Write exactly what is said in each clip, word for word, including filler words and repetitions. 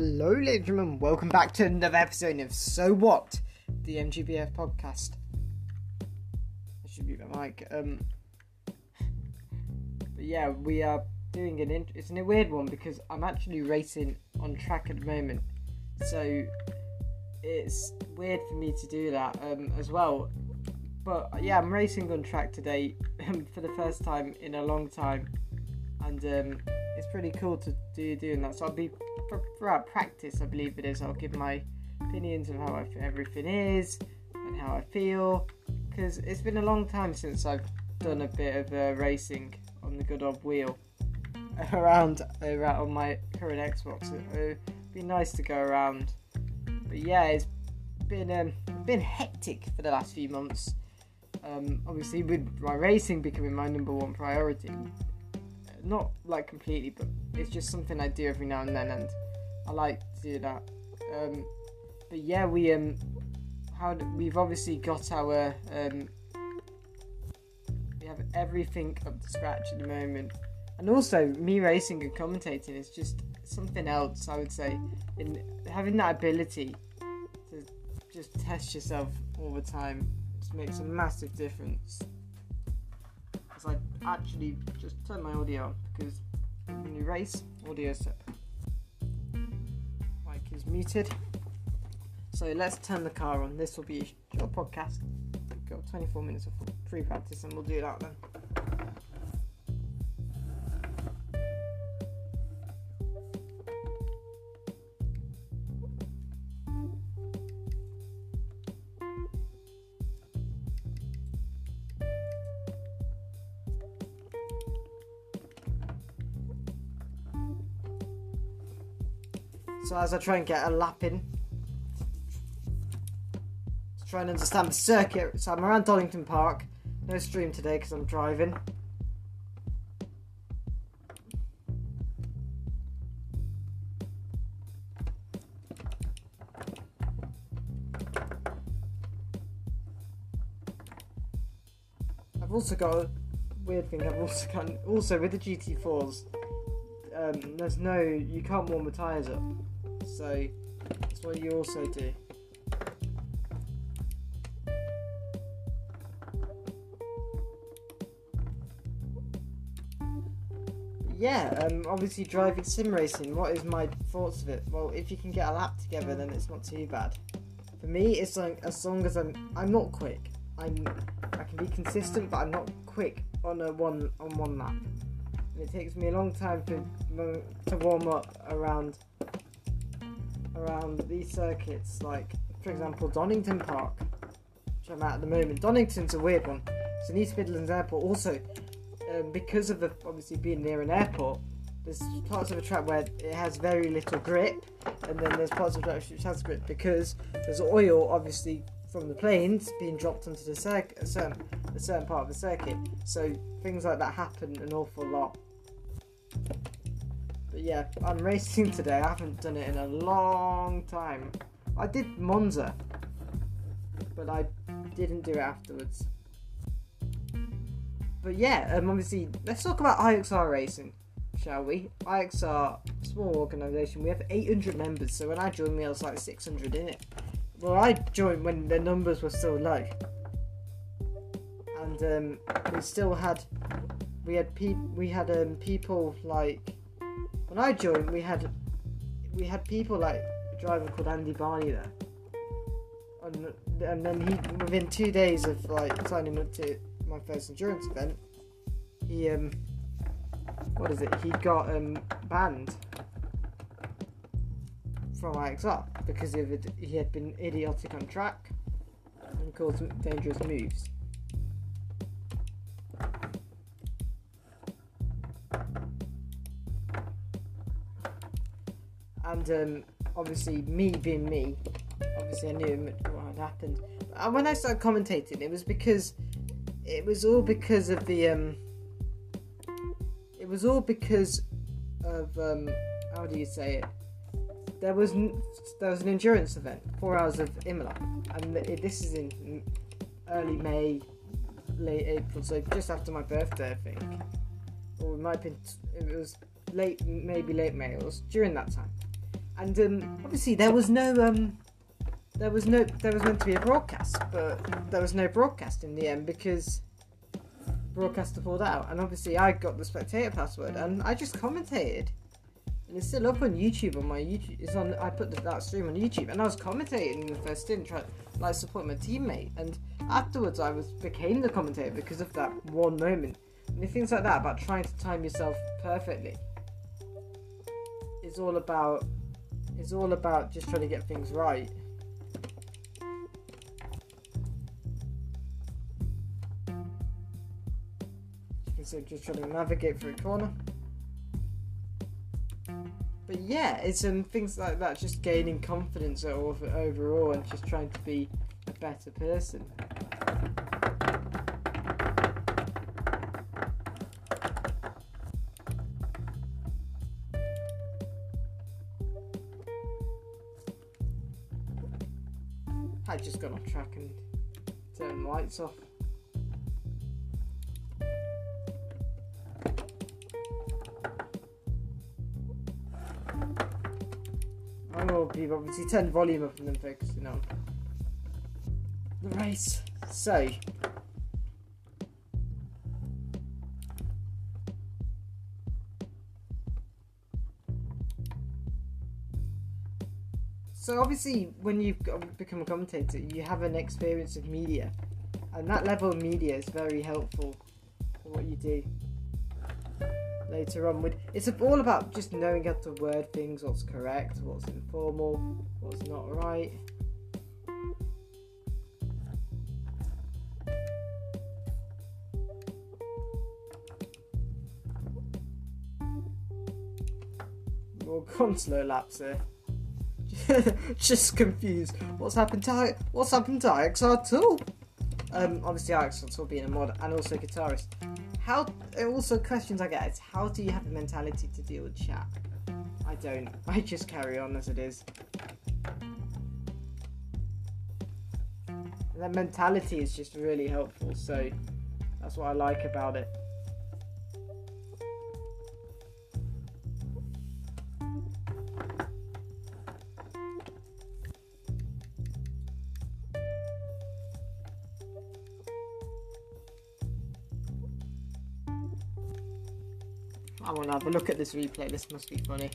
Hello, ladies and gentlemen. Welcome back to another episode of So What, the M G B F podcast. I should mute my mic. Um, but yeah, we are doing an. Int- it's a weird one because I'm actually racing on track at the moment, so it's weird for me to do that um, as well. But yeah, I'm racing on track today um, for the first time in a long time, and um, it's pretty cool to do doing that. So I'll be. Throughout practice, I believe it is, I'll give my opinions of how I, everything is and how I feel, because it's been a long time since I've done a bit of uh, racing on the good old wheel around, around on my current Xbox. It would be nice to go around, but yeah, it's been um, been hectic for the last few months, um, obviously with my racing becoming my number one priority. Not like completely, but it's just something I do every now and then, and I like to do that. Um, but yeah, we um, how do, we've obviously got our um, we have everything up to scratch at the moment, and also me racing and commentating is just something else. I would say, in having that ability to just test yourself all the time, just makes a massive difference. I actually just turn my audio on, because when you race, audio is set. Mic is muted. So let's turn the car on. This will be a short podcast. We've got twenty-four minutes of pre-practice, and we'll do that then. So as I try and get a lap in, to try and understand the circuit, so I'm around Donington Park, no stream today because I'm driving. I've also got a weird thing, I've also got, also with the G T fours, um, there's no, you can't warm the tyres up. So that's what you also do. Yeah, um, obviously driving sim racing, what is my thoughts of it? Well, if you can get a lap together, then it's not too bad. For me, it's like, as long as I'm I'm not quick. I'm I can be consistent, but I'm not quick on a one on one lap. And it takes me a long time to to warm up around. around these circuits, like for example Donington Park, which I'm at at the moment. Donington's a weird one, it's an East Midlands Airport also, um, because of the, obviously being near an airport, there's parts of a track where it has very little grip, and then there's parts of the track which has grip because there's oil obviously from the planes being dropped onto the circ- a certain, a certain part of the circuit, so things like that happen an awful lot. But yeah, I'm racing today. I haven't done it in a long time. I did Monza, but I didn't do it afterwards. But yeah, um, obviously, let's talk about I X R racing, shall we? I X R, small organisation. We have eight hundred members, so when I joined, there was like six hundred in it. Well, I joined when the numbers were still low, and um, we still had we had pe- we had um, people like. When I joined, we had we had people like a driver called Andy Barney there, and, and then he within two days of like signing up to my first endurance event, he um what is it? He got um banned from I X R because he had, he had been idiotic on track and caused some dangerous moves. And um, obviously, me being me, obviously I knew what had happened. And when I started commentating, it was because it was all because of the um, it was all because of um, how do you say it? There was n- there was an endurance event, Four Hours of Imola, and it, this is in early May, late April, so just after my birthday, I think, or it might have been t- it was late, maybe late May. It was during that time. And um, obviously there was no um, there was no there was meant to be a broadcast, but there was no broadcast in the end because broadcaster pulled out. And obviously I got the spectator password and I just commentated. And it's still up on YouTube on my YouTube. It's on. I put the, that stream on YouTube, and I was commentating in the first stint, trying to like support my teammate. And afterwards, I was became the commentator because of that one moment. And things like that about trying to time yourself perfectly is all about. It's all about just trying to get things right. So just trying to navigate through a corner. But yeah, it's um, things like that, just gaining confidence overall and just trying to be a better person. I've just gone off track and turned the lights off. We've obviously turned volume up and then focusing on the race. So So obviously when you've become a commentator you have an experience of media, and that level of media is very helpful for what you do later on. It's all about just knowing how to word things, what's correct, what's informal, what's not right. We'll go on slow laps here. Just confused. What's happened to what's happened to I X R two? Um, obviously I X R two being a mod and also guitarist. How, also questions I get is how do you have the mentality to deal with chat? I don't. I just carry on as it is. And that mentality is just really helpful, so that's what I like about it. I want to have a look at this replay, this must be funny.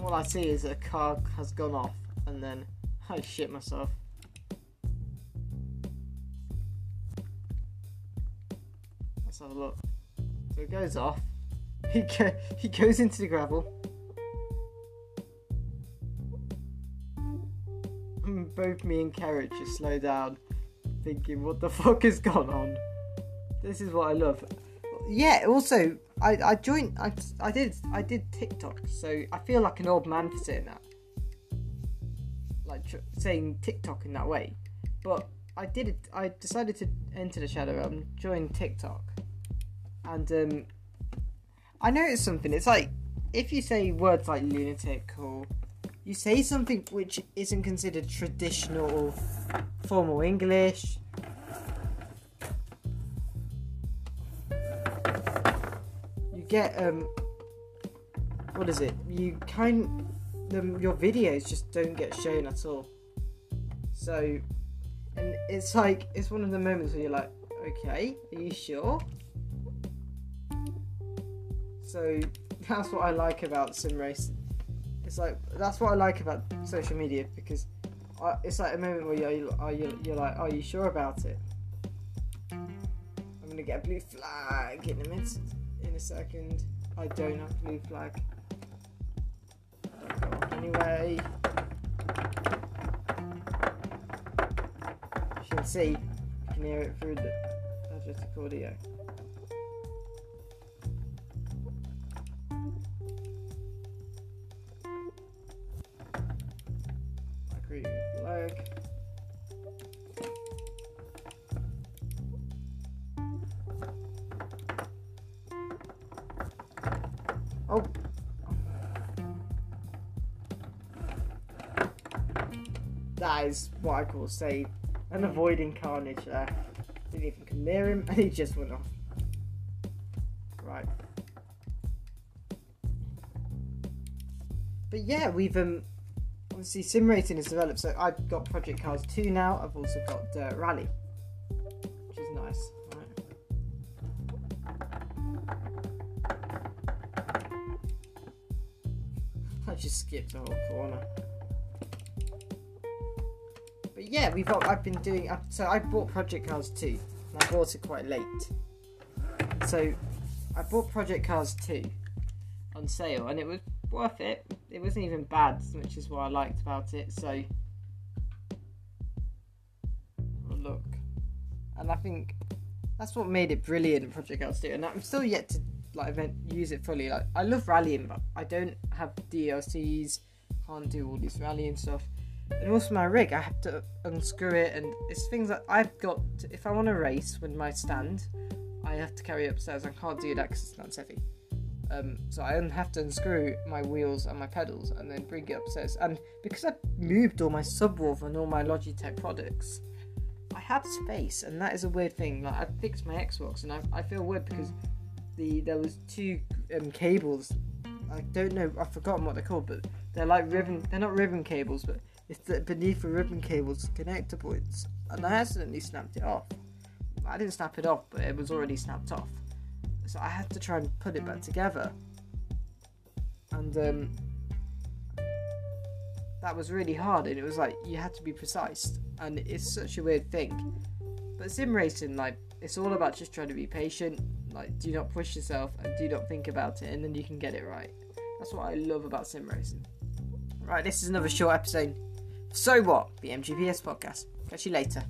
All I see is that a car has gone off and then I shit myself. Let's have a look. So it goes off, he, go he goes into the gravel. Both me and Kerrit just slow down, thinking, what the fuck has gone on? This is what I love. Yeah. Also, I, I joined. I, I did. I did TikTok, so I feel like an old man for saying that, like saying TikTok in that way. But I did it. I decided to enter the Shadow Realm, join TikTok, and um, I noticed something. It's like if you say words like lunatic or you say something which isn't considered traditional or formal English. You get, um, what is it? You kind of, your videos just don't get shown at all. So, and it's like, it's one of the moments where you're like, okay, are you sure? So, that's what I like about sim racing. It's like, that's what I like about social media, because I, it's like a moment where you're, you're, you're, you're like, are you sure about it? I'm going to get a blue flag in a minute, in a second. I don't have a blue flag. Anyway. As you can see, you can hear it through the magnetic audio. Oh. That is what I call say and avoiding carnage there. Didn't even come near him, and he just went off. Right. But yeah, we've um obviously sim racing has developed. So I've got Project Cars two now. I've also got Dirt Rally, which is nice. Right. I just skipped a whole corner. But yeah, we've got, I've been doing. So I bought Project Cars two, and I bought it quite late. So I bought Project Cars two on sale, and it was worth it. It wasn't even bad, which is what I liked about it. So look, and I think that's what made it brilliant, Project Cars two. And I'm still yet to like use it fully. Like, I love rallying, but I don't have D L Cs, can't do all this rallying stuff. And also my rig, I have to unscrew it, and it's things that I've got to, if I want to race with my stand, I have to carry it upstairs. I can't do that because it's not heavy. Um, so I have to unscrew my wheels and my pedals and then bring it upstairs. And because I moved all my subwoofer and all my Logitech products, I have space, and that is a weird thing. Like, I fixed my Xbox, and I, I feel weird because the there was two um, cables. I don't know, I've forgotten what they're called, but they're like ribbon. They're not ribbon cables, but it's the beneath the ribbon cables connector points. And I accidentally snapped it off. I didn't snap it off, but it was already snapped off. So I had to try and put it back together, and um, that was really hard. And it was like you had to be precise, and it's such a weird thing. But sim racing, like, it's all about just trying to be patient. Like, do not push yourself, and do not think about it, and then you can get it right. That's what I love about sim racing. Right, this is another short episode. So what? The M G P S podcast. Catch you later.